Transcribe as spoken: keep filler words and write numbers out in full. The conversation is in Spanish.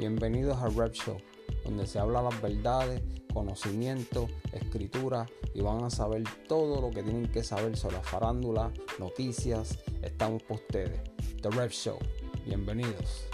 Bienvenidos al Rev Show, donde se hablan las verdades, conocimiento, escritura y van a saber todo lo que tienen que saber sobre la farándula, noticias. Estamos por ustedes. The Rev Show. Bienvenidos.